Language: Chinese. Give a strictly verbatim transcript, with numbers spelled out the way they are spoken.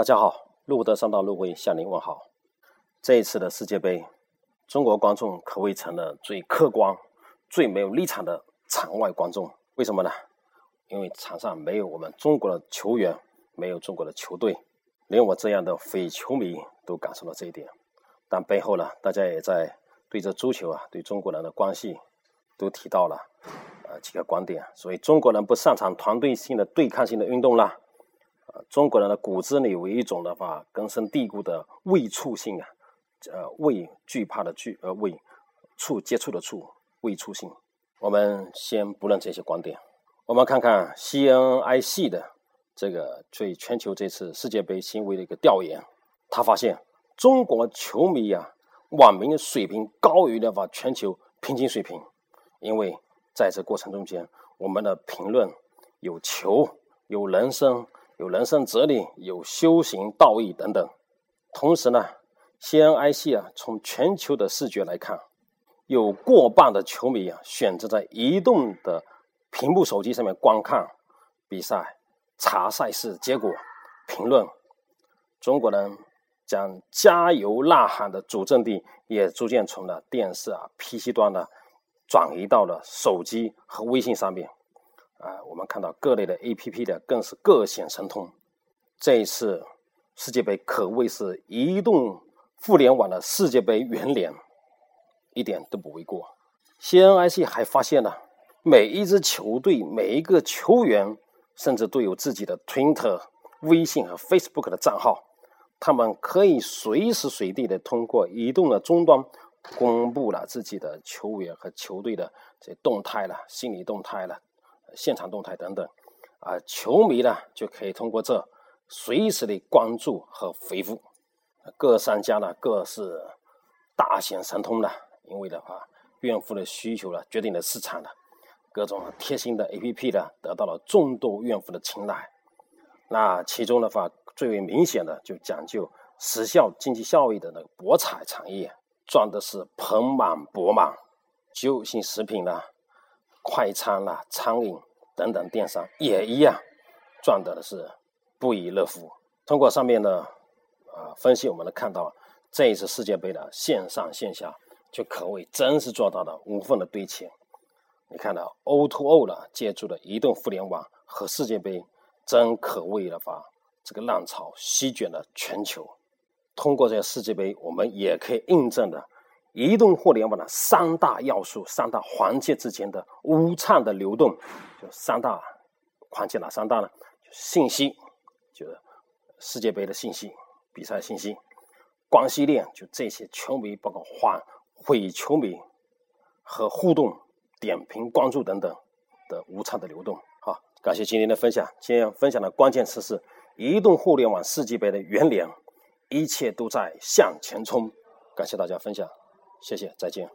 大家好，路德上道路为向您问好。这一次的世界杯，中国观众可谓成了最客观、最没有立场的场外观众。为什么呢？因为场上没有我们中国的球员，没有中国的球队，连我这样的非球迷都感受到这一点。但背后呢，大家也在对这足球啊，对中国人的关系都提到了呃几个观点。所以中国人不擅长团队性的对抗性的运动啦。呃、中国人的骨子里有一种的话根深蒂固的畏触性啊，呃畏惧怕的惧，呃畏触接触的触，畏触性。我们先不论这些观点，我们看看 C N I C 的这个对全球这次世界杯行为的一个调研，他发现中国球迷啊网民的水平高于的话全球平均水平，因为在这过程中间，我们的评论有球，有人生。有人生哲理，有修行道义等等。同时呢 C N I C 啊，从全球的视觉来看，有过半的球迷啊选择在移动的屏幕手机上面观看比赛，查赛事结果，评论。中国人将加油呐喊的主阵地也逐渐从了电视啊 P C 端呢转移到了手机和微信上面。啊、呃，我们看到各类的 A P P 的更是各显神通。这一次世界杯可谓是移动互联网的世界杯元年，一点都不为过。C N I C 还发现了每一支球队、每一个球员，甚至都有自己的 Twitter、微信和 Facebook 的账号，他们可以随时随地的通过移动的终端公布了自己的球员和球队的这动态了、心理动态了。现场动态等等啊，球迷呢就可以通过这随时的关注和回复。各商家呢各是大显神通的，因为的话用户的需求呢决定了市场的各种贴心的 A P P 呢得到了众多用户的青睐。那其中的话最为明显的就讲究时效经济效益的那个博彩产业，赚的是盆满钵满。就近食品呢、快餐啦、啊、餐饮等等电商也一样，赚的是不亦乐乎。通过上面的呃分析，我们能看到这一次世界杯的线上线下就可谓真是做到了无缝的对接。你看到 O to O 了，借助了移动互联网和世界杯，真可谓的话，这个浪潮席卷了全球。通过这个世界杯，我们也可以印证的。移动互联网的三大要素、三大环节之间的无畅的流动，就三大环节哪三大呢？就信息，就是世界杯的信息、比赛信息；关系链，就这些球迷包括反悔球迷和互动、点评、关注等等的无畅的流动。好，感谢今天的分享。今天分享的关键词是：移动互联网世界杯的元年，一切都在向前冲。感谢大家分享。谢谢，再见。